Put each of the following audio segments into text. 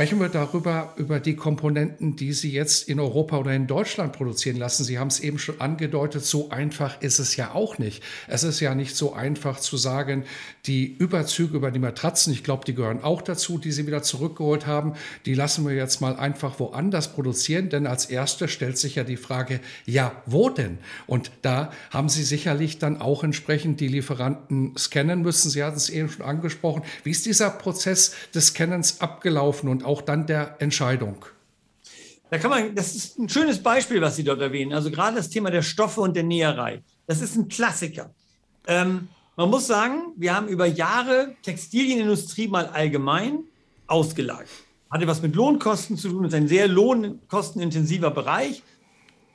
Sprechen wir darüber, über die Komponenten, die Sie jetzt in Europa oder in Deutschland produzieren lassen. Sie haben es eben schon angedeutet, so einfach ist es ja auch nicht. Es ist ja nicht so einfach zu sagen, die Überzüge über die Matratzen, ich glaube, die gehören auch dazu, die Sie wieder zurückgeholt haben, die lassen wir jetzt mal einfach woanders produzieren. Denn als Erste stellt sich ja die Frage, ja, wo denn? Und da haben Sie sicherlich dann auch entsprechend die Lieferanten scannen müssen. Sie hatten es eben schon angesprochen. Wie ist dieser Prozess des Scannens abgelaufen und auch dann der Entscheidung? Das ist ein schönes Beispiel, was Sie dort erwähnen. Also gerade das Thema der Stoffe und der Näherei. Das ist ein Klassiker. Man muss sagen, wir haben über Jahre Textilienindustrie mal allgemein ausgelagert. Hatte was mit Lohnkosten zu tun, ist ein sehr lohnkostenintensiver Bereich.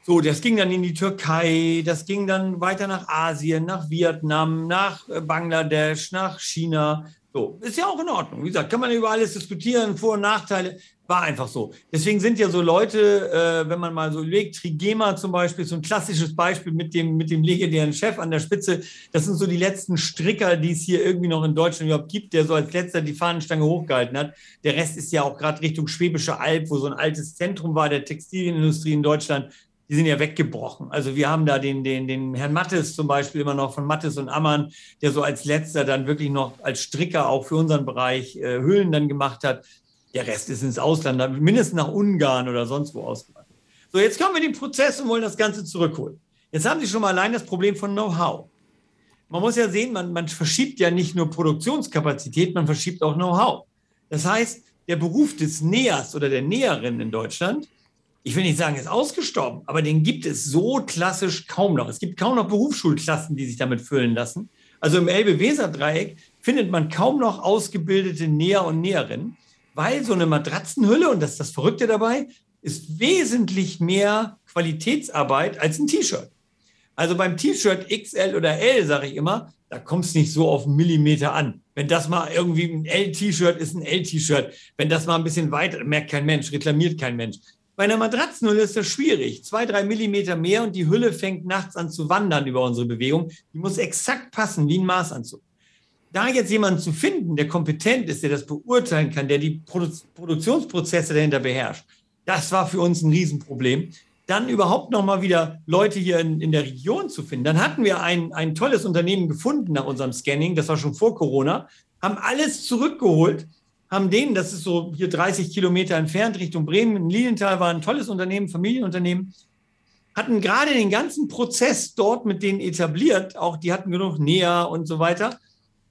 So, das ging dann in die Türkei, das ging dann weiter nach Asien, nach Vietnam, nach Bangladesch, nach China. So, ist ja auch in Ordnung. Wie gesagt, kann man über alles diskutieren, Vor- und Nachteile, war einfach so. Deswegen sind ja so Leute, wenn man mal so überlegt, Trigema zum Beispiel, so ein klassisches Beispiel mit dem legendären Chef an der Spitze, das sind so die letzten Stricker, die es hier irgendwie noch in Deutschland überhaupt gibt, der so als letzter die Fahnenstange hochgehalten hat. Der Rest ist ja auch gerade Richtung Schwäbische Alb, wo so ein altes Zentrum war der Textilienindustrie in Deutschland, die sind ja weggebrochen. Also wir haben da den Herrn Mattes zum Beispiel immer noch von Mattes und Ammann, der so als letzter dann wirklich noch als Stricker auch für unseren Bereich Höhlen dann gemacht hat. Der Rest ist ins Ausland, mindestens nach Ungarn oder sonst wo ausgewandert. So, jetzt kommen wir in den Prozess und wollen das Ganze zurückholen. Jetzt haben Sie schon mal allein das Problem von Know-how. Man muss ja sehen, man verschiebt ja nicht nur Produktionskapazität, man verschiebt auch Know-how. Das heißt, der Beruf des Nähers oder der Näherin in Deutschland, ich will nicht sagen, ist ausgestorben, aber den gibt es so klassisch kaum noch. Es gibt kaum noch Berufsschulklassen, die sich damit füllen lassen. Also im Elbe-Weser-Dreieck findet man kaum noch ausgebildete Näher und Näherinnen, weil so eine Matratzenhülle, und das ist das Verrückte dabei, ist wesentlich mehr Qualitätsarbeit als ein T-Shirt. Also beim T-Shirt XL oder L, sage ich immer, da kommt es nicht so auf einen Millimeter an. Wenn das mal irgendwie ein L-T-Shirt ist, ein L-T-Shirt. Wenn das mal ein bisschen weiter, merkt kein Mensch, reklamiert kein Mensch. Bei einer Matratzenhülle ist das schwierig. 2-3 Millimeter mehr und die Hülle fängt nachts an zu wandern über unsere Bewegung. Die muss exakt passen wie ein Maßanzug. Da jetzt jemanden zu finden, der kompetent ist, der das beurteilen kann, der die Produktionsprozesse dahinter beherrscht, das war für uns ein Riesenproblem. Dann überhaupt nochmal wieder Leute hier in der Region zu finden. Dann hatten wir ein tolles Unternehmen gefunden nach unserem Scanning, das war schon vor Corona, haben alles zurückgeholt, haben denen, das ist so hier 30 Kilometer entfernt, Richtung Bremen, in Lilienthal, war ein tolles Unternehmen, Familienunternehmen, hatten gerade den ganzen Prozess dort mit denen etabliert, auch die hatten genug Näher und so weiter.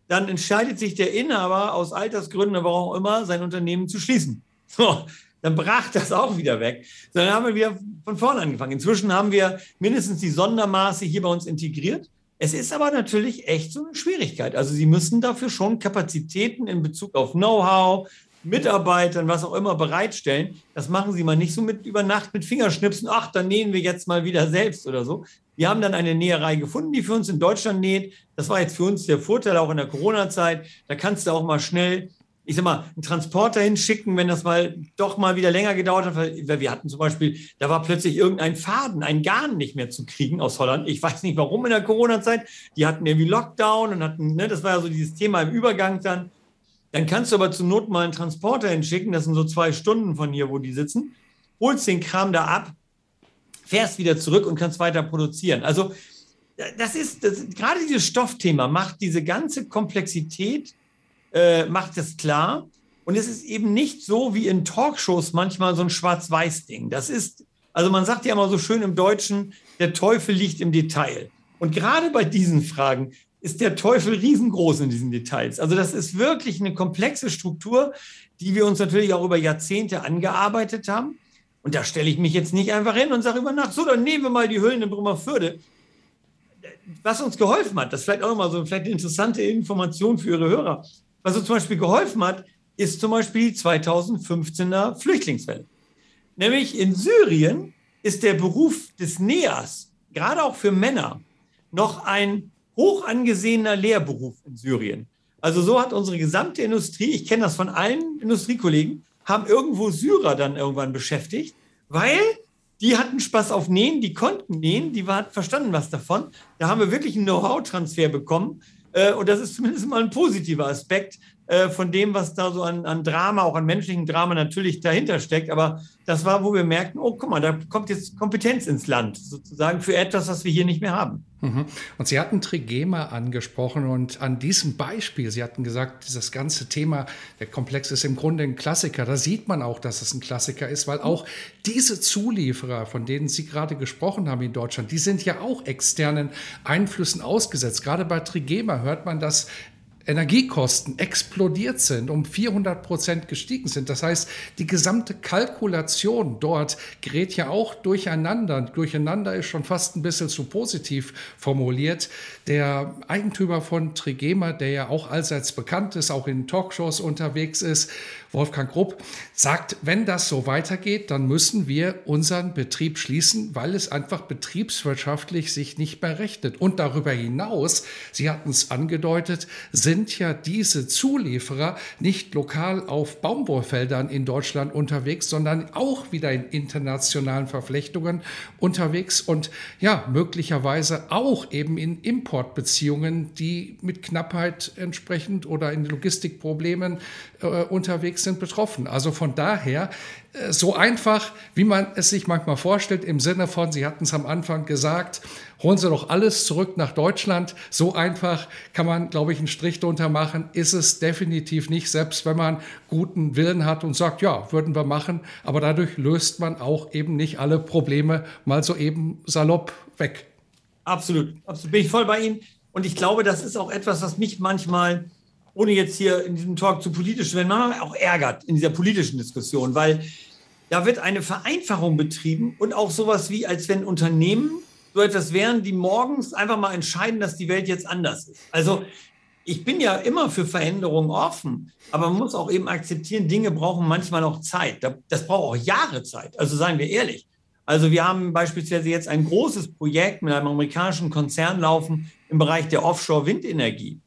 Dann entscheidet sich der Inhaber aus Altersgründen, aber auch immer, sein Unternehmen zu schließen. So, dann brach das auch wieder weg. Dann haben wir wieder von vorne angefangen. Inzwischen haben wir mindestens die Sondermaße hier bei uns integriert. Es ist aber natürlich echt so eine Schwierigkeit. Also Sie müssen dafür schon Kapazitäten in Bezug auf Know-how, Mitarbeitern, was auch immer bereitstellen. Das machen Sie mal nicht so mit über Nacht mit Fingerschnipsen. Ach, dann nähen wir jetzt mal wieder selbst oder so. Wir haben dann eine Näherei gefunden, die für uns in Deutschland näht. Das war jetzt für uns der Vorteil, auch in der Corona-Zeit. Da kannst du auch mal schnell, ich sag mal, einen Transporter hinschicken, wenn das mal doch mal wieder länger gedauert hat. Weil wir hatten zum Beispiel, da war plötzlich irgendein Faden, ein Garn nicht mehr zu kriegen aus Holland. Ich weiß nicht, warum in der Corona-Zeit. Die hatten irgendwie Lockdown und hatten, ne, das war ja so dieses Thema im Übergang dann. Dann kannst du aber zur Not mal einen Transporter hinschicken. Das sind so 2 Stunden von hier, wo die sitzen. Holst den Kram da ab, fährst wieder zurück und kannst weiter produzieren. Also das ist gerade dieses Stoffthema macht diese ganze Komplexität, macht das klar. Und es ist eben nicht so wie in Talkshows manchmal so ein Schwarz-Weiß-Ding. Das ist, also man sagt ja immer so schön im Deutschen, der Teufel liegt im Detail. Und gerade bei diesen Fragen ist der Teufel riesengroß in diesen Details. Also das ist wirklich eine komplexe Struktur, die wir uns natürlich auch über Jahrzehnte angearbeitet haben. Und da stelle ich mich jetzt nicht einfach hin und sage über Nacht, so, dann nehmen wir mal die Hüllen in Bremervörde. was uns geholfen hat, das ist vielleicht auch nochmal so vielleicht eine interessante Information für Ihre Hörer, was uns zum Beispiel geholfen hat, ist zum Beispiel die 2015er Flüchtlingswelle. Nämlich in Syrien ist der Beruf des Nähers, gerade auch für Männer, noch ein hoch angesehener Lehrberuf in Syrien. Also so hat unsere gesamte Industrie, ich kenne das von allen Industriekollegen, haben irgendwo Syrer dann irgendwann beschäftigt, weil die hatten Spaß auf Nähen, die konnten nähen, die hatten verstanden was davon. Da haben wir wirklich einen Know-how-Transfer bekommen. Und das ist zumindest mal ein positiver Aspekt von dem, was da so an Drama, auch an menschlichen Drama natürlich dahinter steckt. Aber das war, wo wir merkten, oh, guck mal, da kommt jetzt Kompetenz ins Land, sozusagen für etwas, was wir hier nicht mehr haben. Mhm. Und Sie hatten Trigema angesprochen und an diesem Beispiel, Sie hatten gesagt, dieses ganze Thema, der Komplex ist im Grunde ein Klassiker. Da sieht man auch, dass es ein Klassiker ist, weil auch diese Zulieferer, von denen Sie gerade gesprochen haben in Deutschland, die sind ja auch externen Einflüssen ausgesetzt. Gerade bei Trigema hört man, dass Energiekosten explodiert sind, um 400% gestiegen sind. Das heißt, die gesamte Kalkulation dort gerät ja auch durcheinander. Durcheinander ist schon fast ein bisschen zu positiv formuliert. Der Eigentümer von Trigema, der ja auch allseits bekannt ist, auch in Talkshows unterwegs ist, Wolfgang Grupp, sagt, wenn das so weitergeht, dann müssen wir unseren Betrieb schließen, weil es einfach betriebswirtschaftlich sich nicht mehr rechnet. Und darüber hinaus, Sie hatten es angedeutet, sind ja diese Zulieferer nicht lokal auf Baumwollfeldern in Deutschland unterwegs, sondern auch wieder in internationalen Verflechtungen unterwegs und ja, möglicherweise auch eben in Importbeziehungen, die mit Knappheit entsprechend oder in Logistikproblemen unterwegs sind, betroffen. Also von daher so einfach, wie man es sich manchmal vorstellt, im Sinne von, Sie hatten es am Anfang gesagt, holen Sie doch alles zurück nach Deutschland. So einfach kann man, glaube ich, einen Strich drunter machen, ist es definitiv nicht, selbst wenn man guten Willen hat und sagt, ja, würden wir machen. Aber dadurch löst man auch eben nicht alle Probleme mal so eben salopp weg. Absolut, absolut. Bin ich voll bei Ihnen. Und ich glaube, das ist auch etwas, was mich manchmal, ohne jetzt hier in diesem Talk zu politisch, wenn man auch ärgert in dieser politischen Diskussion, weil da wird eine Vereinfachung betrieben und auch sowas wie, als wenn Unternehmen so etwas wären, die morgens einfach mal entscheiden, dass die Welt jetzt anders ist. Also ich bin ja immer für Veränderungen offen, aber man muss auch eben akzeptieren, Dinge brauchen manchmal auch Zeit. Das braucht auch Jahre Zeit, also seien wir ehrlich. Also wir haben beispielsweise jetzt ein großes Projekt mit einem amerikanischen Konzern laufen im Bereich der Offshore-Windenergie.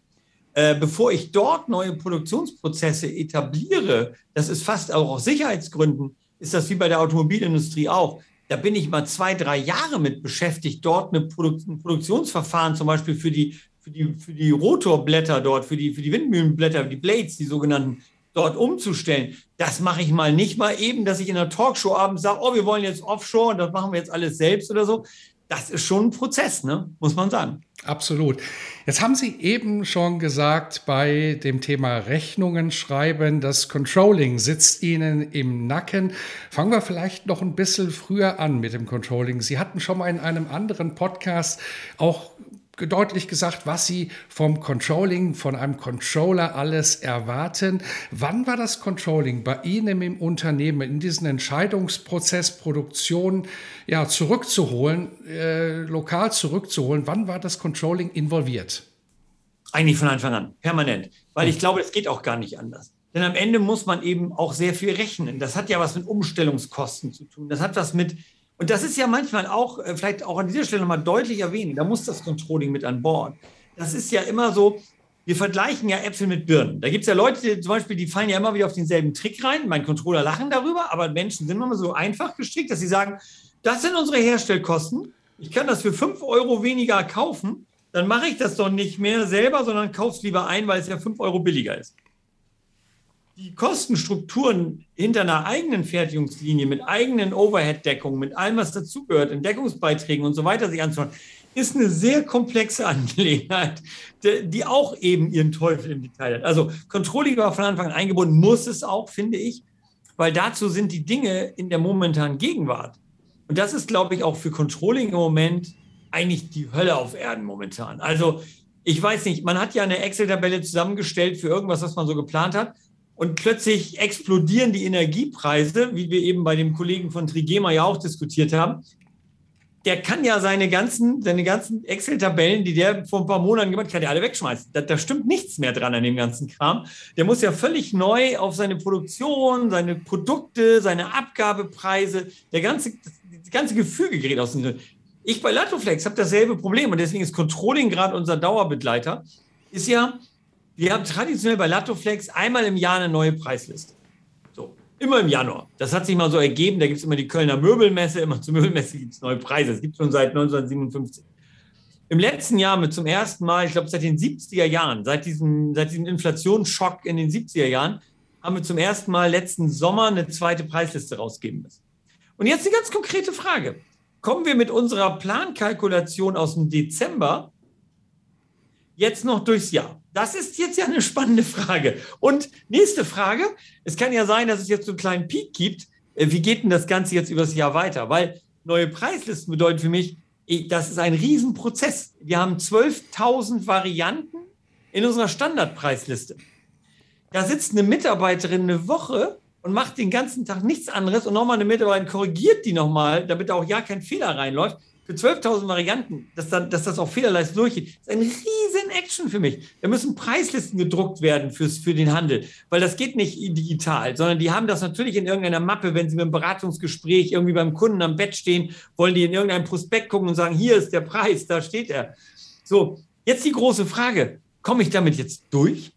Bevor ich dort neue Produktionsprozesse etabliere, das ist fast auch aus Sicherheitsgründen, ist das wie bei der Automobilindustrie auch. Da bin ich mal 2-3 Jahre mit beschäftigt, dort ein Produktionsverfahren zum Beispiel für die Rotorblätter dort, für die Windmühlenblätter, die Blades, die sogenannten, dort umzustellen. Das mache ich mal nicht mal eben, dass ich in einer Talkshow abends sage, oh, wir wollen jetzt Offshore und das machen wir jetzt alles selbst oder so. Das ist schon ein Prozess, ne? Muss man sagen. Absolut. Jetzt haben Sie eben schon gesagt, bei dem Thema Rechnungen schreiben, das Controlling sitzt Ihnen im Nacken. Fangen wir vielleicht noch ein bisschen früher an mit dem Controlling. Sie hatten schon mal in einem anderen Podcast auch deutlich gesagt, was Sie vom Controlling, von einem Controller alles erwarten. Wann war das Controlling bei Ihnen im Unternehmen in diesen Entscheidungsprozess, Produktion ja, zurückzuholen, lokal zurückzuholen? Wann war das Controlling involviert? Eigentlich von Anfang an, permanent. Weil ich glaube, es geht auch gar nicht anders. Denn am Ende muss man eben auch sehr viel rechnen. Das hat ja was mit Umstellungskosten zu tun. Das hat was mit... Und das ist ja manchmal auch, vielleicht auch an dieser Stelle nochmal deutlich erwähnen, da muss das Controlling mit an Bord. Das ist ja immer so, wir vergleichen ja Äpfel mit Birnen. Da gibt es ja Leute, die zum Beispiel, die fallen ja immer wieder auf denselben Trick rein. Mein Controller lachen darüber, aber Menschen sind immer so einfach gestrickt, dass sie sagen, das sind unsere Herstellkosten. Ich kann das für 5 € weniger kaufen, dann mache ich das doch nicht mehr selber, sondern kaufe es lieber ein, weil es ja 5 € billiger ist. Die Kostenstrukturen hinter einer eigenen Fertigungslinie mit eigenen Overhead-Deckungen, mit allem, was dazugehört, in Deckungsbeiträgen und so weiter sich anzuschauen, ist eine sehr komplexe Angelegenheit, die auch eben ihren Teufel im Detail hat. Also Controlling war von Anfang an eingebunden, muss es auch, finde ich, weil dazu sind die Dinge in der momentanen Gegenwart. Und das ist, glaube ich, auch für Controlling im Moment eigentlich die Hölle auf Erden momentan. Also ich weiß nicht, man hat ja eine Excel-Tabelle zusammengestellt für irgendwas, was man so geplant hat. Und plötzlich explodieren die Energiepreise, wie wir eben bei dem Kollegen von Trigema ja auch diskutiert haben. der kann ja seine ganzen Excel-Tabellen, die der vor ein paar Monaten gemacht hat, kann der alle wegschmeißen. Da stimmt nichts mehr dran an dem ganzen Kram. Der muss ja völlig neu auf seine Produktion, seine Produkte, seine Abgabepreise, das ganze Gefüge gerät aus dem. Ich bei Lattoflex habe dasselbe Problem und deswegen ist Controlling gerade unser Dauerbegleiter. Ist ja, wir haben traditionell bei Lattoflex einmal im Jahr eine neue Preisliste. Immer im Januar. Das hat sich mal so ergeben. Da gibt es immer die Kölner Möbelmesse. Immer zur Möbelmesse gibt es neue Preise. Das gibt es schon seit 1957. Im letzten Jahr mit zum ersten Mal, ich glaube seit den 70er Jahren, seit diesem Inflationsschock in den 70er Jahren, haben wir zum ersten Mal letzten Sommer eine zweite Preisliste rausgeben müssen. Und jetzt eine ganz konkrete Frage. Kommen wir mit unserer Plankalkulation aus dem Dezember jetzt noch durchs Jahr? Das ist jetzt ja eine spannende Frage. Und nächste Frage, es kann ja sein, dass es jetzt so einen kleinen Peak gibt. Wie geht denn das Ganze jetzt übers Jahr weiter? Weil neue Preislisten bedeuten für mich, das ist ein Riesenprozess. Wir haben 12.000 Varianten in unserer Standardpreisliste. Da sitzt eine Mitarbeiterin eine Woche und macht den ganzen Tag nichts anderes und nochmal eine Mitarbeiterin korrigiert die nochmal, damit da auch ja kein Fehler reinläuft. Für 12.000 Varianten, dass das auch fehlerleicht durchgeht, ist ein riesen Action für mich. Da müssen Preislisten gedruckt werden für den Handel, weil das geht nicht digital, sondern die haben das natürlich in irgendeiner Mappe, wenn sie mit einem Beratungsgespräch irgendwie beim Kunden am Bett stehen, wollen die in irgendeinem Prospekt gucken und sagen, hier ist der Preis, da steht er. So, jetzt die große Frage, komme ich damit jetzt durch?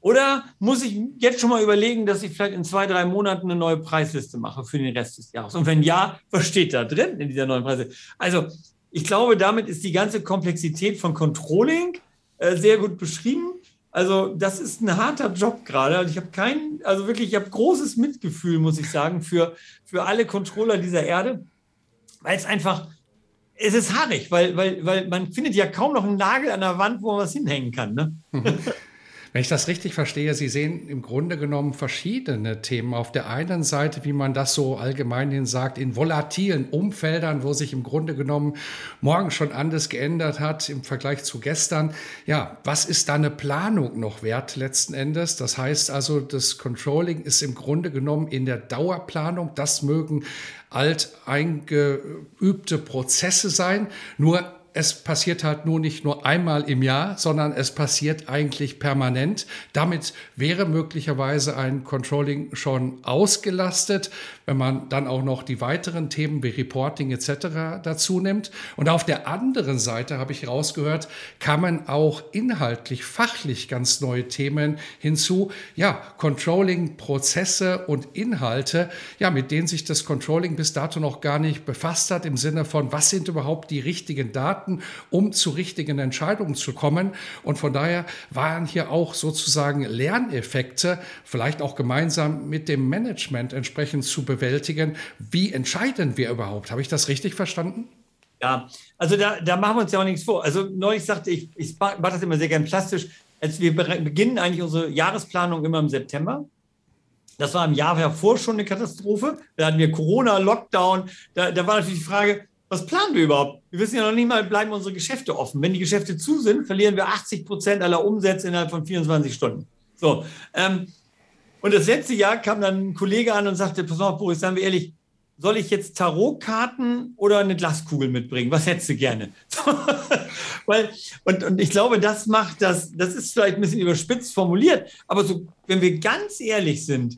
Oder muss ich jetzt schon mal überlegen, dass ich vielleicht in 2-3 Monaten eine neue Preisliste mache für den Rest des Jahres? Und wenn ja, was steht da drin in dieser neuen Preisliste? Also ich glaube, damit ist die ganze Komplexität von Controlling sehr gut beschrieben. Also das ist ein harter Job gerade. Und ich habe ich habe großes Mitgefühl, muss ich sagen, für alle Controller dieser Erde, weil es einfach, es ist haarig, weil man findet ja kaum noch einen Nagel an der Wand, wo man was hinhängen kann, ne? Wenn ich das richtig verstehe, Sie sehen im Grunde genommen verschiedene Themen. Auf der einen Seite, wie man das so allgemein sagt, in volatilen Umfeldern, wo sich im Grunde genommen morgen schon anders geändert hat im Vergleich zu gestern. Ja, was ist da eine Planung noch wert letzten Endes? Das heißt also, das Controlling ist im Grunde genommen in der Dauerplanung. Das mögen alteingeübte Prozesse sein, nur es passiert halt nur nicht nur einmal im Jahr, sondern es passiert eigentlich permanent. Damit wäre möglicherweise ein Controlling schon ausgelastet, wenn man dann auch noch die weiteren Themen wie Reporting etc. dazu nimmt. Und auf der anderen Seite, habe ich rausgehört, kamen auch inhaltlich, fachlich ganz neue Themen hinzu. Ja, Controlling, Prozesse und Inhalte, ja, mit denen sich das Controlling bis dato noch gar nicht befasst hat, im Sinne von, was sind überhaupt die richtigen Daten, um zu richtigen Entscheidungen zu kommen. Und von daher waren hier auch sozusagen Lerneffekte, vielleicht auch gemeinsam mit dem Management entsprechend zu bewältigen. Wie entscheiden wir überhaupt? Habe ich das richtig verstanden? Ja, also da machen wir uns ja auch nichts vor. Also neulich sagte ich, ich mache das immer sehr gern plastisch, also wir beginnen eigentlich unsere Jahresplanung immer im September. Das war im Jahr davor schon eine Katastrophe. Da hatten wir Corona, Lockdown. Da war natürlich die Frage, was planen wir überhaupt? Wir wissen ja noch nicht mal, bleiben unsere Geschäfte offen. Wenn die Geschäfte zu sind, verlieren wir 80% aller Umsätze innerhalb von 24 Stunden. So. Und das letzte Jahr kam dann ein Kollege an und sagte, pass auf, Boris, seien wir ehrlich, soll ich jetzt Tarotkarten oder eine Glaskugel mitbringen? Was hättest du gerne? Und ich glaube, das ist vielleicht ein bisschen überspitzt formuliert, aber so, wenn wir ganz ehrlich sind,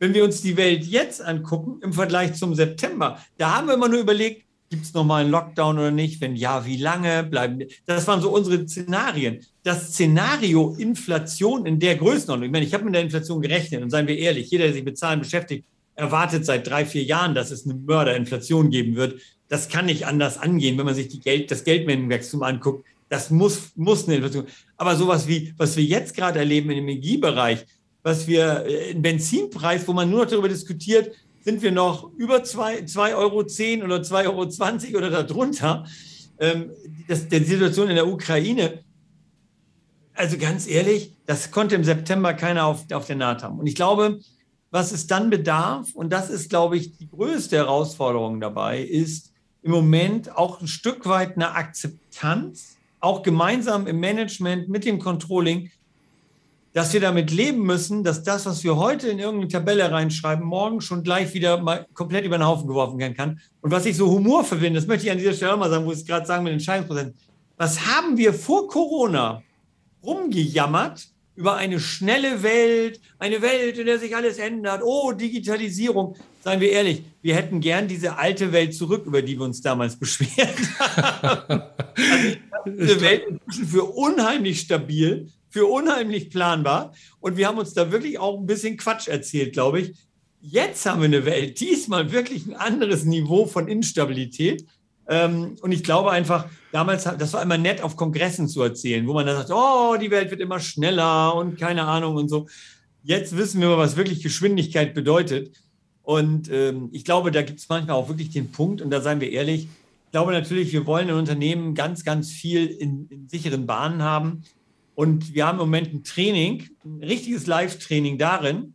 wenn wir uns die Welt jetzt angucken, im Vergleich zum September, da haben wir immer nur überlegt, gibt es nochmal einen Lockdown oder nicht? Wenn ja, wie lange bleiben wir? Das waren so unsere Szenarien. Das Szenario Inflation in der Größenordnung. Ich meine, ich habe mit der Inflation gerechnet und seien wir ehrlich, jeder, der sich mit Zahlen beschäftigt, erwartet seit 3-4 Jahren, dass es eine Mörderinflation geben wird. Das kann nicht anders angehen, wenn man sich das Geldmengenwachstum anguckt. Das muss eine Inflation. Aber sowas wie, was wir jetzt gerade erleben im Energiebereich, was wir im Benzinpreis, wo man nur noch darüber diskutiert, sind wir noch über 2,10 € oder 2,20 € oder darunter? Die Situation in der Ukraine, also ganz ehrlich, das konnte im September keiner auf der Naht haben. Und ich glaube, was es dann bedarf, und das ist, glaube ich, die größte Herausforderung dabei, ist im Moment auch ein Stück weit eine Akzeptanz, auch gemeinsam im Management mit dem Controlling, dass wir damit leben müssen, dass das, was wir heute in irgendeine Tabelle reinschreiben, morgen schon gleich wieder mal komplett über den Haufen geworfen werden kann. Und was ich so Humor verwende, das möchte ich an dieser Stelle auch mal sagen, wo ich es gerade sagen mit den Entscheidungsprozenten. Was haben wir vor Corona rumgejammert über eine schnelle Welt, eine Welt, in der sich alles ändert, oh, Digitalisierung. Seien wir ehrlich, wir hätten gern diese alte Welt zurück, über die wir uns damals beschwert haben. Also ich glaube, diese Welt inzwischen für unheimlich stabil, für unheimlich planbar. Und wir haben uns da wirklich auch ein bisschen Quatsch erzählt, glaube ich. Jetzt haben wir eine Welt, diesmal wirklich ein anderes Niveau von Instabilität. Und ich glaube einfach, damals, das war immer nett auf Kongressen zu erzählen, wo man dann sagt, oh, die Welt wird immer schneller und keine Ahnung und so. Jetzt wissen wir mal, was wirklich Geschwindigkeit bedeutet. Und ich glaube, da gibt es manchmal auch wirklich den Punkt, und da seien wir ehrlich, ich glaube natürlich, wir wollen in Unternehmen ganz, ganz viel in sicheren Bahnen haben. Und wir haben im Moment ein Training, ein richtiges Live-Training darin,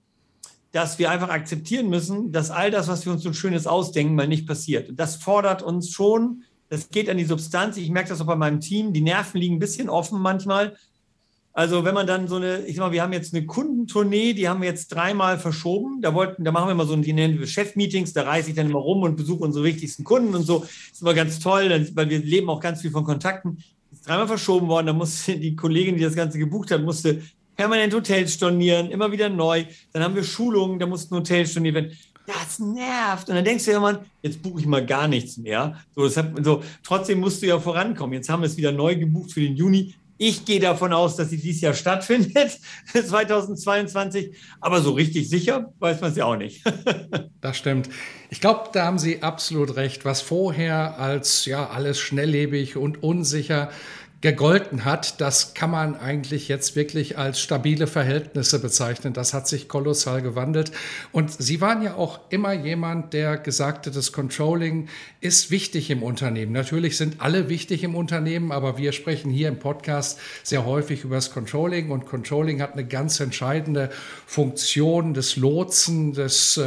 dass wir einfach akzeptieren müssen, dass all das, was wir uns so Schönes ausdenken, mal nicht passiert. Und das fordert uns schon, das geht an die Substanz. Ich merke das auch bei meinem Team, die Nerven liegen ein bisschen offen manchmal. Also wenn man dann so eine, ich sag mal, wir haben jetzt eine Kundentournee, die haben wir jetzt 3-mal verschoben. Da machen wir immer so, die nennen wir Chef-Meetings, da reise ich dann immer rum und besuche unsere wichtigsten Kunden und so. Das ist immer ganz toll, weil wir leben auch ganz viel von Kontakten. Das ist 3-mal verschoben worden, da musste die Kollegin, die das Ganze gebucht hat, musste permanent Hotels stornieren, immer wieder neu. Dann haben wir Schulungen, da mussten Hotels storniert werden. Das nervt. Und dann denkst du ja, Mann, jetzt buche ich mal gar nichts mehr. So, trotzdem musst du ja vorankommen. Jetzt haben wir es wieder neu gebucht für den Juni. Ich gehe davon aus, dass sie dieses Jahr stattfindet, 2022. Aber so richtig sicher weiß man es ja auch nicht. Das stimmt. Ich glaube, da haben Sie absolut recht. Was vorher als ja alles schnelllebig und unsicher gegolten hat, das kann man eigentlich jetzt wirklich als stabile Verhältnisse bezeichnen. Das hat sich kolossal gewandelt. Und Sie waren ja auch immer jemand, der gesagt hat, das Controlling ist wichtig im Unternehmen. Natürlich sind alle wichtig im Unternehmen, aber wir sprechen hier im Podcast sehr häufig über das Controlling. Und Controlling hat eine ganz entscheidende Funktion des Lotsen, des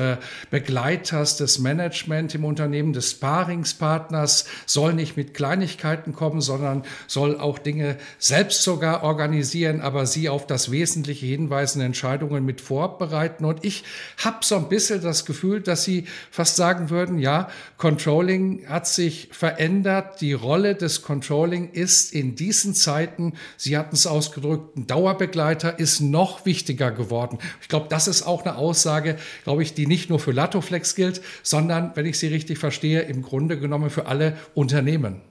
Begleiters, des Management im Unternehmen, des Sparingspartners, soll nicht mit Kleinigkeiten kommen, sondern soll auch Dinge selbst sogar organisieren, aber sie auf das Wesentliche hinweisen, Entscheidungen mit vorbereiten. Und ich habe so ein bisschen das Gefühl, dass Sie fast sagen würden, ja, Controlling hat sich verändert. Die Rolle des Controlling ist in diesen Zeiten, Sie hatten es ausgedrückt, ein Dauerbegleiter ist noch wichtiger geworden. Ich glaube, das ist auch eine Aussage, glaube ich, die nicht nur für Lattoflex gilt, sondern, wenn ich sie richtig verstehe, im Grunde genommen für alle Unternehmen.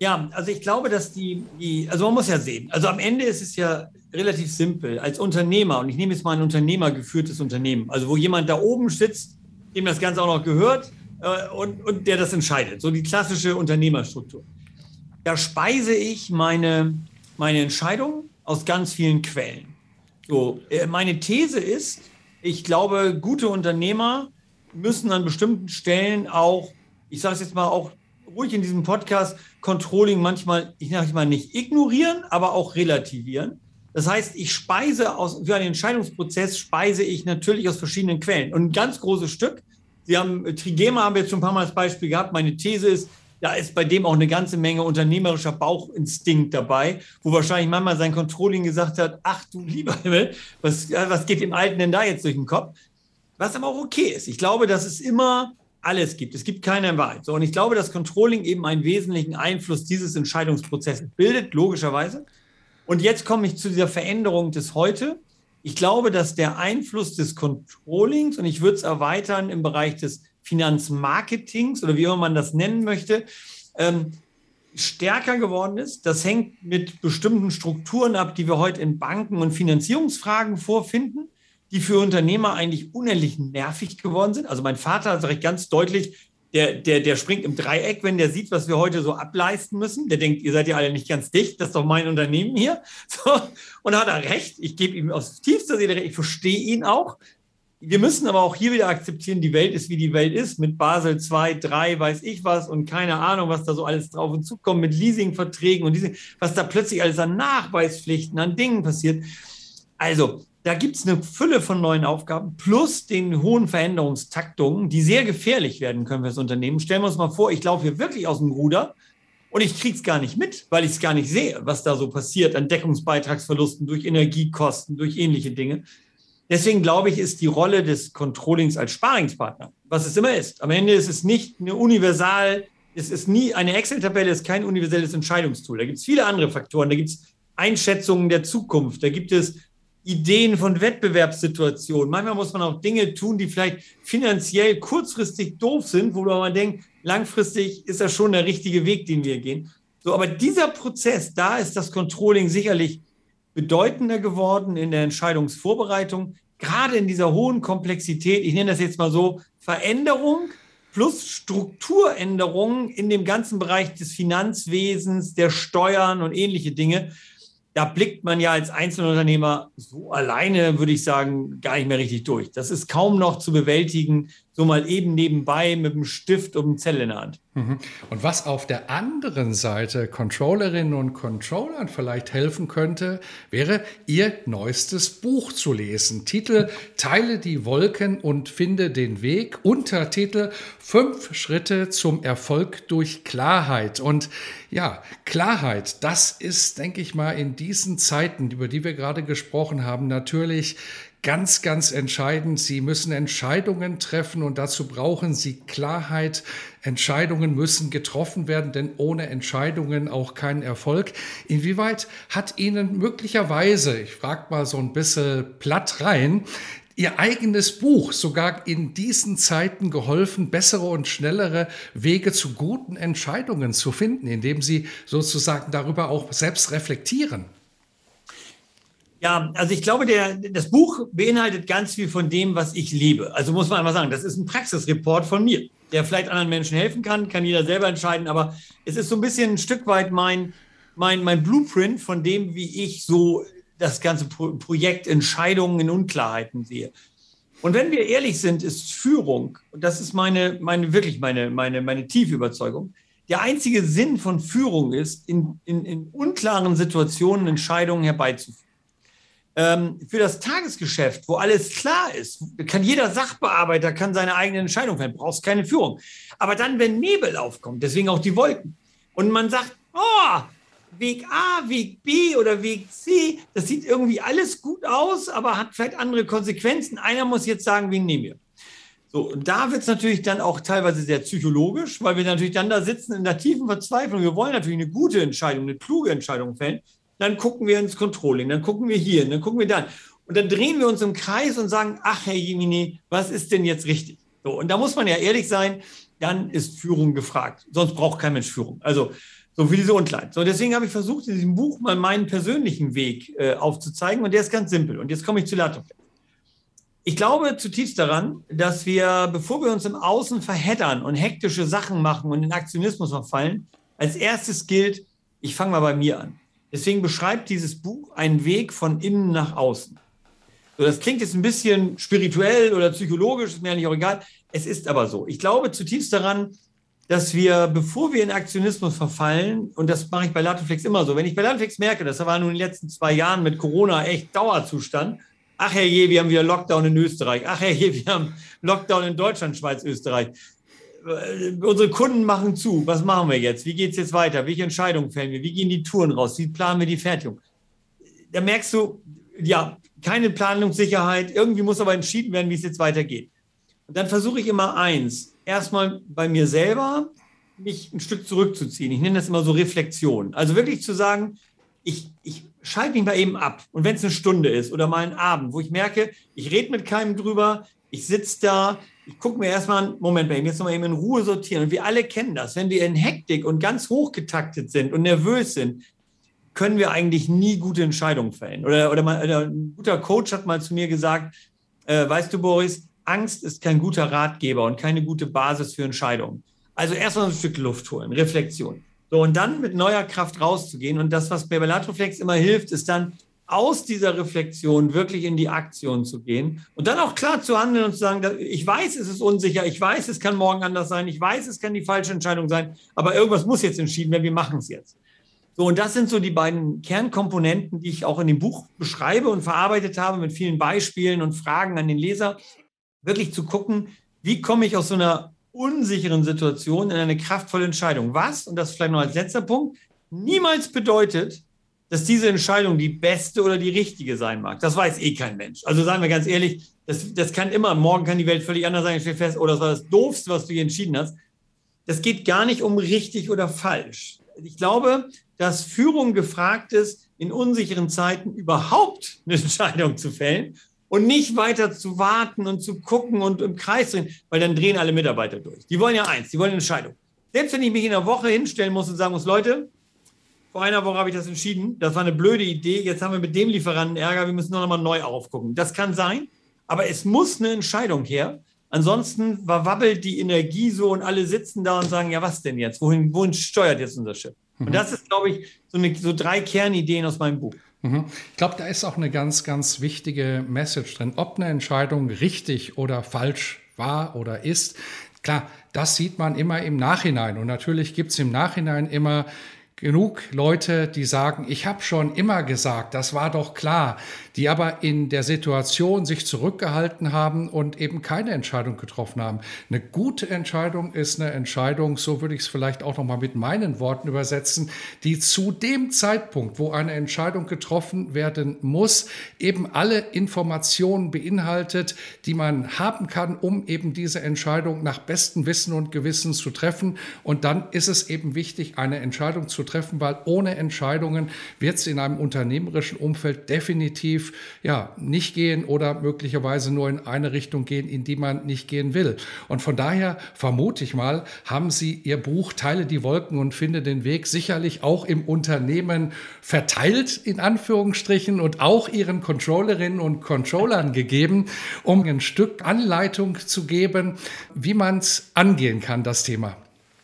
Ja, also ich glaube, dass also man muss ja sehen, also am Ende ist es ja relativ simpel. Als Unternehmer, und ich nehme jetzt mal ein unternehmergeführtes Unternehmen, also wo jemand da oben sitzt, dem das Ganze auch noch gehört und der das entscheidet, so die klassische Unternehmerstruktur. Da speise ich meine Entscheidungen aus ganz vielen Quellen. So, meine These ist, ich glaube, gute Unternehmer müssen an bestimmten Stellen auch, ich sage es jetzt mal auch, ruhig in diesem Podcast Controlling manchmal, ich sage mal nicht ignorieren, aber auch relativieren. Das heißt, ich speise für einen Entscheidungsprozess speise ich natürlich aus verschiedenen Quellen. Und ein ganz großes Stück, Trigema haben wir jetzt schon ein paar Mal als Beispiel gehabt. Meine These ist, da ist bei dem auch eine ganze Menge unternehmerischer Bauchinstinkt dabei, wo wahrscheinlich manchmal sein Controlling gesagt hat, ach du lieber Himmel, was geht dem Alten denn da jetzt durch den Kopf? Was aber auch okay ist. Ich glaube, das ist immer alles gibt. Es gibt keine Wahrheit. So, und ich glaube, dass Controlling eben einen wesentlichen Einfluss dieses Entscheidungsprozesses bildet, logischerweise. Und jetzt komme ich zu dieser Veränderung des Heute. Ich glaube, dass der Einfluss des Controllings, und ich würde es erweitern im Bereich des Finanzmarketings oder wie immer man das nennen möchte, stärker geworden ist. Das hängt mit bestimmten Strukturen ab, die wir heute in Banken und Finanzierungsfragen vorfinden, die für Unternehmer eigentlich unerlich nervig geworden sind. Also mein Vater, sage ich ganz deutlich, der springt im Dreieck, wenn der sieht, was wir heute so ableisten müssen. Der denkt, ihr seid ja alle nicht ganz dicht, das ist doch mein Unternehmen hier. So, und hat er recht, ich gebe ihm aus tiefster Seele recht, ich verstehe ihn auch. Wir müssen aber auch hier wieder akzeptieren, die Welt ist, wie die Welt ist, mit Basel 2, 3, weiß ich was und keine Ahnung, was da so alles drauf und zukommt, mit Leasingverträgen und was da plötzlich alles an Nachweispflichten, an Dingen passiert. Also, da gibt es eine Fülle von neuen Aufgaben plus den hohen Veränderungstaktungen, die sehr gefährlich werden können für das Unternehmen. Stellen wir uns mal vor, ich laufe hier wirklich aus dem Ruder Und ich kriege es gar nicht mit, weil ich es gar nicht sehe, was da so passiert an Deckungsbeitragsverlusten durch Energiekosten, durch ähnliche Dinge. Deswegen glaube ich, ist die Rolle des Controllings als Sparingspartner, was es immer ist. Am Ende ist es nicht eine universal, es ist nie eine Excel-Tabelle, ist kein universelles Entscheidungstool. Da gibt es viele andere Faktoren, da gibt es Einschätzungen der Zukunft, da gibt es Ideen von Wettbewerbssituationen. Manchmal muss man auch Dinge tun, die vielleicht finanziell kurzfristig doof sind, wo man denkt, langfristig ist das schon der richtige Weg, den wir gehen. So, aber dieser Prozess, da ist das Controlling sicherlich bedeutender geworden in der Entscheidungsvorbereitung, gerade in dieser hohen Komplexität, ich nenne das jetzt mal so, Veränderung plus Strukturänderungen in dem ganzen Bereich des Finanzwesens, der Steuern und ähnliche Dinge. Da blickt man ja als Einzelunternehmer so alleine, würde ich sagen, gar nicht mehr richtig durch. Das ist kaum noch zu bewältigen, so mal eben nebenbei mit einem Stift und einem Zettel in der Hand. Und was auf der anderen Seite Controllerinnen und Controllern vielleicht helfen könnte, wäre ihr neuestes Buch zu lesen. Titel Teile die Wolken und finde den Weg. Untertitel 5 Schritte zum Erfolg durch Klarheit. Und ja, Klarheit, das ist, denke ich mal, in diesen Zeiten, über die wir gerade gesprochen haben, natürlich ganz, ganz entscheidend. Sie müssen Entscheidungen treffen und dazu brauchen Sie Klarheit. Entscheidungen müssen getroffen werden, denn ohne Entscheidungen auch kein Erfolg. Inwieweit hat Ihnen möglicherweise, ich frage mal so ein bisschen platt rein, Ihr eigenes Buch sogar in diesen Zeiten geholfen, bessere und schnellere Wege zu guten Entscheidungen zu finden, indem Sie sozusagen darüber auch selbst reflektieren? Ja, also ich glaube, das Buch beinhaltet ganz viel von dem, was ich lebe. Also muss man einmal sagen, das ist ein Praxisreport von mir, der vielleicht anderen Menschen helfen kann, kann jeder selber entscheiden, aber es ist so ein bisschen ein Stück weit mein Blueprint von dem, wie ich so das ganze Projekt Entscheidungen in Unklarheiten sehe. Und wenn wir ehrlich sind, ist Führung, und das ist meine tiefe Überzeugung, der einzige Sinn von Führung ist, in unklaren Situationen Entscheidungen herbeizuführen. Für das Tagesgeschäft, wo alles klar ist, kann jeder Sachbearbeiter kann seine eigene Entscheidung fällen, brauchst keine Führung. Aber dann, wenn Nebel aufkommt, deswegen auch die Wolken, und man sagt, oh, Weg A, Weg B oder Weg C, das sieht irgendwie alles gut aus, aber hat vielleicht andere Konsequenzen. Einer muss jetzt sagen, wen nehmen wir? So, und da wird es natürlich dann auch teilweise sehr psychologisch, weil wir natürlich dann da sitzen in der tiefen Verzweiflung. Wir wollen natürlich eine gute Entscheidung, eine kluge Entscheidung fällen. Dann gucken wir ins Controlling, dann gucken wir hier, dann gucken wir dann. Und dann drehen wir uns im Kreis und sagen, ach, Herr Jemini, was ist denn jetzt richtig? So, und da muss man ja ehrlich sein, dann ist Führung gefragt. Sonst braucht kein Mensch Führung. Also so für diese Unklarheit. So, deswegen habe ich versucht, in diesem Buch mal meinen persönlichen Weg aufzuzeigen. Und der ist ganz simpel. Und jetzt komme ich zu Lattoflex. Ich glaube zutiefst daran, dass wir, bevor wir uns im Außen verheddern und hektische Sachen machen und in Aktionismus verfallen, als erstes gilt, ich fange mal bei mir an. Deswegen beschreibt dieses Buch einen Weg von innen nach außen. So, das klingt jetzt ein bisschen spirituell oder psychologisch, ist mir eigentlich auch egal. Es ist aber so. Ich glaube zutiefst daran, dass wir, bevor wir in Aktionismus verfallen, und das mache ich bei Lattoflex immer so, wenn ich bei Lattoflex merke, das war nun in den letzten 2 Jahren mit Corona echt Dauerzustand, ach herrje, wir haben wieder Lockdown in Österreich, ach herrje, wir haben Lockdown in Deutschland, Schweiz, Österreich. Unsere Kunden machen zu. Was machen wir jetzt? Wie geht es jetzt weiter? Welche Entscheidungen fällen wir? Wie gehen die Touren raus? Wie planen wir die Fertigung? Da merkst du, ja, keine Planungssicherheit. Irgendwie muss aber entschieden werden, wie es jetzt weitergeht. Und dann versuche ich immer eins. Erstmal bei mir selber, mich ein Stück zurückzuziehen. Ich nenne das immer so Reflexion. Also wirklich zu sagen, ich schalte mich mal eben ab. Und wenn es eine Stunde ist oder mal einen Abend, wo ich merke, ich rede mit keinem drüber, ich sitze da, ich gucke mir erstmal einen Moment, jetzt nochmal eben in Ruhe sortieren. Und wir alle kennen das. Wenn wir in Hektik und ganz hochgetaktet sind und nervös sind, können wir eigentlich nie gute Entscheidungen fällen. Oder ein guter Coach hat mal zu mir gesagt, weißt du, Boris, Angst ist kein guter Ratgeber und keine gute Basis für Entscheidungen. Also erstmal ein Stück Luft holen, Reflexion. So, und dann mit neuer Kraft rauszugehen. Und das, was bei Lattoflex immer hilft, ist dann, aus dieser Reflexion wirklich in die Aktion zu gehen und dann auch klar zu handeln und zu sagen, ich weiß, es ist unsicher, ich weiß, es kann morgen anders sein, ich weiß, es kann die falsche Entscheidung sein, aber irgendwas muss jetzt entschieden werden, wir machen es jetzt. So, und das sind so die beiden Kernkomponenten, die ich auch in dem Buch beschreibe und verarbeitet habe mit vielen Beispielen und Fragen an den Leser, wirklich zu gucken, wie komme ich aus so einer unsicheren Situation in eine kraftvolle Entscheidung. Was, und das vielleicht noch als letzter Punkt, niemals bedeutet, dass diese Entscheidung die beste oder die richtige sein mag. Das weiß eh kein Mensch. Also sagen wir ganz ehrlich, das kann immer, morgen kann die Welt völlig anders sein, ich stelle fest, oh, das war das Doofste, was du hier entschieden hast. Das geht gar nicht um richtig oder falsch. Ich glaube, dass Führung gefragt ist, in unsicheren Zeiten überhaupt eine Entscheidung zu fällen und nicht weiter zu warten und zu gucken und im Kreis zu gehen, weil dann drehen alle Mitarbeiter durch. Die wollen ja eins, die wollen eine Entscheidung. Selbst wenn ich mich in einer Woche hinstellen muss und sagen muss, Leute, vor einer Woche habe ich das entschieden, das war eine blöde Idee, jetzt haben wir mit dem Lieferanten Ärger, wir müssen noch mal neu aufgucken. Das kann sein, aber es muss eine Entscheidung her. Ansonsten wabbelt die Energie so und alle sitzen da und sagen, ja, was denn jetzt? Wohin steuert jetzt unser Schiff? Und das ist, glaube ich, so drei Kernideen aus meinem Buch. Ich glaube, da ist auch eine ganz, ganz wichtige Message drin. Ob eine Entscheidung richtig oder falsch war oder ist, klar, das sieht man immer im Nachhinein. Und natürlich gibt es im Nachhinein immer genug Leute, die sagen, ich habe schon immer gesagt, das war doch klar, die aber in der Situation sich zurückgehalten haben und eben keine Entscheidung getroffen haben. Eine gute Entscheidung ist eine Entscheidung, so würde ich es vielleicht auch nochmal mit meinen Worten übersetzen, die zu dem Zeitpunkt, wo eine Entscheidung getroffen werden muss, eben alle Informationen beinhaltet, die man haben kann, um eben diese Entscheidung nach bestem Wissen und Gewissen zu treffen. Und dann ist es eben wichtig, eine Entscheidung zu treffen, weil ohne Entscheidungen wird es in einem unternehmerischen Umfeld definitiv ja nicht gehen oder möglicherweise nur in eine Richtung gehen, in die man nicht gehen will. Und von daher vermute ich mal, haben Sie Ihr Buch Teile die Wolken und finde den Weg sicherlich auch im Unternehmen verteilt, in Anführungsstrichen, und auch Ihren Controllerinnen und Controllern gegeben, um ein Stück Anleitung zu geben, wie man es angehen kann, das Thema.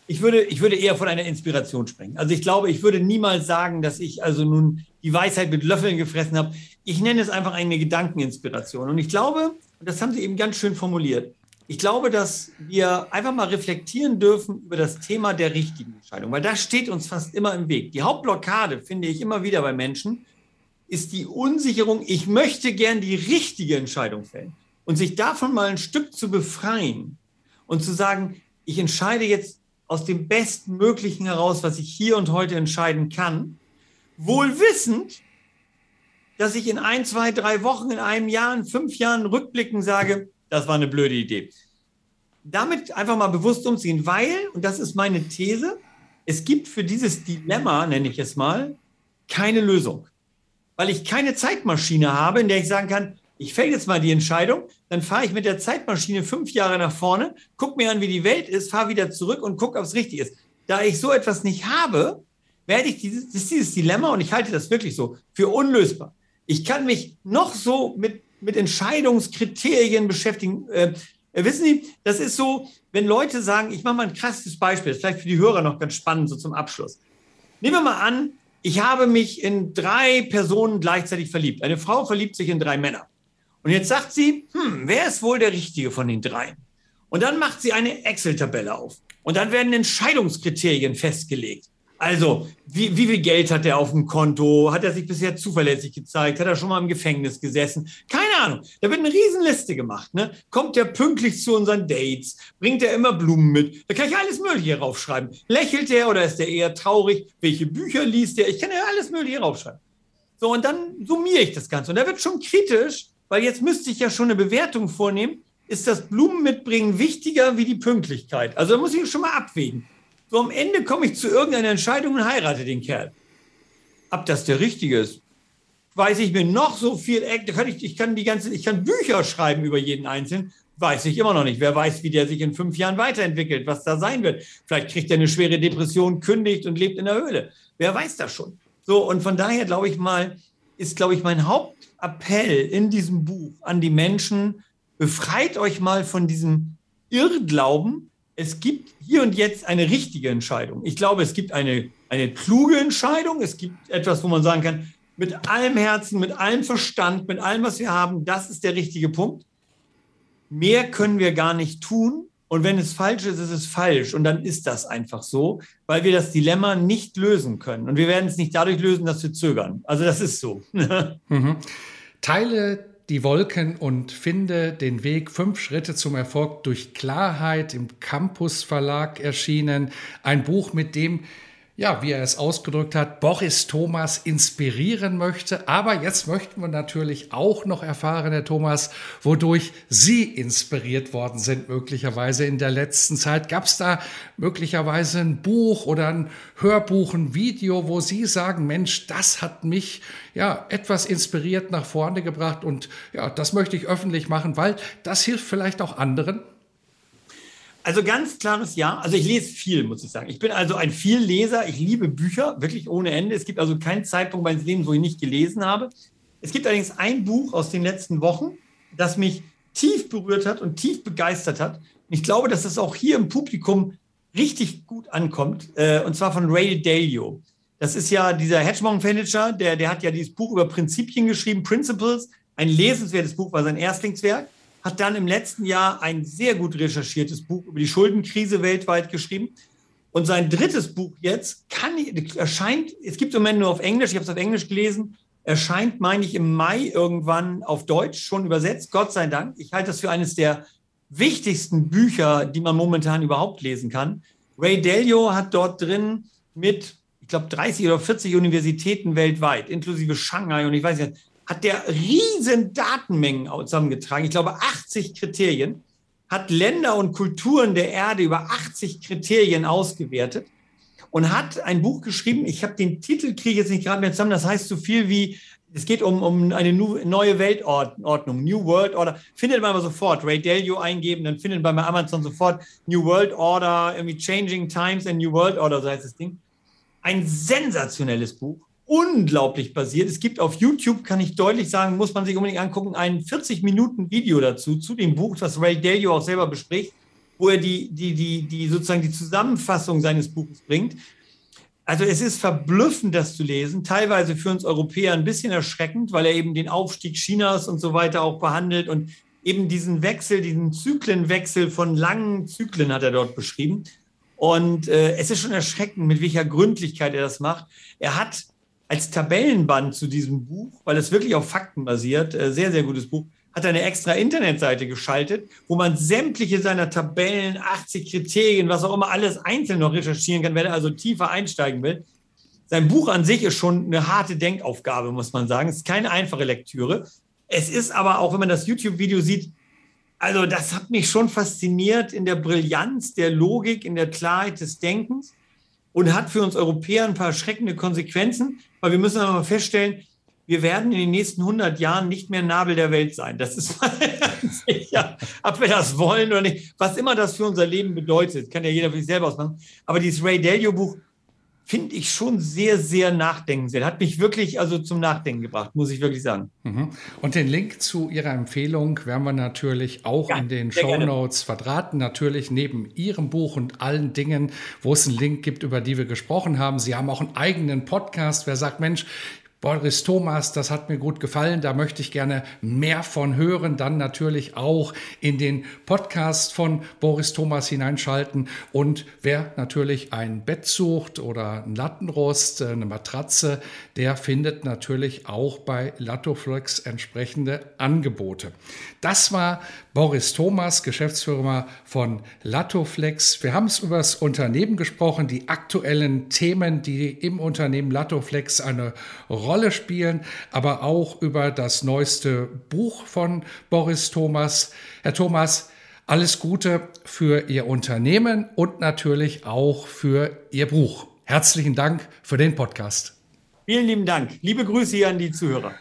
Ich würde eher von einer Inspiration sprechen. Also ich glaube, ich würde niemals sagen, dass ich also nun die Weisheit mit Löffeln gefressen habe. Ich nenne es einfach eine Gedankeninspiration. Und ich glaube, und das haben Sie eben ganz schön formuliert, ich glaube, dass wir einfach mal reflektieren dürfen über das Thema der richtigen Entscheidung, weil das steht uns fast immer im Weg. Die Hauptblockade, finde ich immer wieder bei Menschen, ist die Unsicherung, ich möchte gern die richtige Entscheidung fällen. Und sich davon mal ein Stück zu befreien und zu sagen, ich entscheide jetzt aus dem Bestmöglichen heraus, was ich hier und heute entscheiden kann, wohl wissend, dass ich in 1, 2, 3 Wochen, in einem Jahr, in 5 Jahren rückblicken sage, das war eine blöde Idee. Damit einfach mal bewusst umzugehen, weil, und das ist meine These, es gibt für dieses Dilemma, nenne ich es mal, keine Lösung. Weil ich keine Zeitmaschine habe, in der ich sagen kann, ich fäll jetzt mal die Entscheidung, dann fahre ich mit der Zeitmaschine 5 Jahre nach vorne, gucke mir an, wie die Welt ist, fahre wieder zurück und gucke, ob es richtig ist. Da ich so etwas nicht habe, werde ich dieses Dilemma, und ich halte das wirklich so, für unlösbar. Ich kann mich noch so mit Entscheidungskriterien beschäftigen. Wissen Sie, das ist so, wenn Leute sagen, ich mache mal ein krasses Beispiel, das ist vielleicht für die Hörer noch ganz spannend, so zum Abschluss. Nehmen wir mal an, ich habe mich in 3 Personen gleichzeitig verliebt. Eine Frau verliebt sich in 3 Männer. Und jetzt sagt sie, wer ist wohl der Richtige von den 3? Und dann macht sie eine Excel-Tabelle auf. Und dann werden Entscheidungskriterien festgelegt. Also, wie viel Geld hat er auf dem Konto? Hat er sich bisher zuverlässig gezeigt? Hat er schon mal im Gefängnis gesessen? Keine Ahnung. Da wird eine Riesenliste gemacht. Ne? Kommt er pünktlich zu unseren Dates? Bringt er immer Blumen mit? Da kann ich alles Mögliche raufschreiben. Lächelt er oder ist er eher traurig? Welche Bücher liest er? Ich kann ja alles Mögliche raufschreiben. So, und dann summiere ich das Ganze. Und da wird schon kritisch, weil jetzt müsste ich ja schon eine Bewertung vornehmen, ist das Blumen mitbringen wichtiger wie die Pünktlichkeit? Also da muss ich schon mal abwägen. So am Ende komme ich zu irgendeiner Entscheidung und heirate den Kerl. Ob das der Richtige ist, weiß ich mir noch so viel. Ich kann Bücher schreiben über jeden Einzelnen, weiß ich immer noch nicht. Wer weiß, wie der sich in 5 Jahren weiterentwickelt, was da sein wird. Vielleicht kriegt er eine schwere Depression, kündigt und lebt in der Höhle. Wer weiß das schon? So, und von daher glaube ich, mein Hauptappell in diesem Buch an die Menschen, befreit euch mal von diesem Irrglauben, es gibt hier und jetzt eine richtige Entscheidung. Ich glaube, es gibt eine kluge Entscheidung, es gibt etwas, wo man sagen kann, mit allem Herzen, mit allem Verstand, mit allem, was wir haben, das ist der richtige Punkt. Mehr können wir gar nicht tun und wenn es falsch ist, ist es falsch und dann ist das einfach so, weil wir das Dilemma nicht lösen können und wir werden es nicht dadurch lösen, dass wir zögern. Also das ist so. Teile die Wolken und finde den Weg, 5 Schritte zum Erfolg durch Klarheit, im Campus Verlag erschienen. Ein Buch, mit dem, ja, wie er es ausgedrückt hat, Boris Thomas inspirieren möchte. Aber jetzt möchten wir natürlich auch noch erfahren, Herr Thomas, wodurch Sie inspiriert worden sind, möglicherweise in der letzten Zeit. Gab es da möglicherweise ein Buch oder ein Hörbuch, ein Video, wo Sie sagen, Mensch, das hat mich ja etwas inspiriert, nach vorne gebracht, und ja, das möchte ich öffentlich machen, weil das hilft vielleicht auch anderen? Also ganz klares Ja. Also ich lese viel, muss ich sagen. Ich bin also ein Vielleser. Ich liebe Bücher, wirklich ohne Ende. Es gibt also keinen Zeitpunkt meines Lebens, wo ich nicht gelesen habe. Es gibt allerdings ein Buch aus den letzten Wochen, das mich tief berührt hat und tief begeistert hat. Und ich glaube, dass das auch hier im Publikum richtig gut ankommt. Und zwar von Ray Dalio. Das ist ja dieser Hedgefondsmanager, der hat ja dieses Buch über Prinzipien geschrieben, Principles. Ein lesenswertes Buch, war sein Erstlingswerk. Hat dann im letzten Jahr ein sehr gut recherchiertes Buch über die Schuldenkrise weltweit geschrieben. Und sein drittes Buch jetzt erscheint, es gibt im Moment nur auf Englisch, ich habe es auf Englisch gelesen, erscheint, meine ich, im Mai irgendwann auf Deutsch, schon übersetzt, Gott sei Dank. Ich halte das für eines der wichtigsten Bücher, die man momentan überhaupt lesen kann. Ray Dalio hat dort drin mit, ich glaube, 30 oder 40 Universitäten weltweit, inklusive Shanghai und ich weiß nicht, hat der riesen Datenmengen zusammengetragen. Ich glaube, 80 Kriterien, hat Länder und Kulturen der Erde über 80 Kriterien ausgewertet und hat ein Buch geschrieben. Ich habe den Titel, kriege ich jetzt nicht gerade mehr zusammen. Das heißt so viel wie, es geht um eine neue Weltordnung, New World Order. Findet man aber sofort, Ray Dalio eingeben, dann findet man bei Amazon sofort New World Order, irgendwie Changing Times and New World Order, so heißt das Ding. Ein sensationelles Buch. Unglaublich basiert. Es gibt auf YouTube, kann ich deutlich sagen, muss man sich unbedingt angucken, ein 40-Minuten-Video dazu, zu dem Buch, das Ray Dalio auch selber bespricht, wo er sozusagen die Zusammenfassung seines Buches bringt. Also es ist verblüffend, das zu lesen, teilweise für uns Europäer ein bisschen erschreckend, weil er eben den Aufstieg Chinas und so weiter auch behandelt und eben diesen Zyklenwechsel von langen Zyklen hat er dort beschrieben. Und es ist schon erschreckend, mit welcher Gründlichkeit er das macht. Er hat als Tabellenband zu diesem Buch, weil es wirklich auf Fakten basiert, sehr, sehr gutes Buch, hat er eine extra Internetseite geschaltet, wo man sämtliche seiner Tabellen, 80 Kriterien, was auch immer, alles einzeln noch recherchieren kann, wenn er also tiefer einsteigen will. Sein Buch an sich ist schon eine harte Denkaufgabe, muss man sagen. Es ist keine einfache Lektüre. Es ist aber auch, wenn man das YouTube-Video sieht, also das hat mich schon fasziniert in der Brillanz, der Logik, in der Klarheit des Denkens. Und hat für uns Europäer ein paar erschreckende Konsequenzen, weil wir müssen aber feststellen, wir werden in den nächsten 100 Jahren nicht mehr Nabel der Welt sein. Das ist mal ganz sicher, ob wir das wollen oder nicht. Was immer das für unser Leben bedeutet, kann ja jeder für sich selber ausmachen. Aber dieses Ray Dalio-Buch finde ich schon sehr, sehr nachdenkenswert. Hat mich wirklich also zum Nachdenken gebracht, muss ich wirklich sagen. Und den Link zu Ihrer Empfehlung werden wir natürlich auch in den Shownotes verdrahten. Natürlich neben Ihrem Buch und allen Dingen, wo es einen Link gibt, über die wir gesprochen haben. Sie haben auch einen eigenen Podcast. Wer sagt, Mensch, Boris Thomas, das hat mir gut gefallen, da möchte ich gerne mehr von hören, dann natürlich auch in den Podcast von Boris Thomas hineinschalten. Und wer natürlich ein Bett sucht oder einen Lattenrost, eine Matratze, der findet natürlich auch bei Lattoflex entsprechende Angebote. Das war Boris Thomas, Geschäftsführer von Lattoflex. Wir haben es über das Unternehmen gesprochen, die aktuellen Themen, die im Unternehmen Lattoflex eine Rolle spielen, aber auch über das neueste Buch von Boris Thomas. Herr Thomas, alles Gute für Ihr Unternehmen und natürlich auch für Ihr Buch. Herzlichen Dank für den Podcast. Vielen lieben Dank. Liebe Grüße hier an die Zuhörer.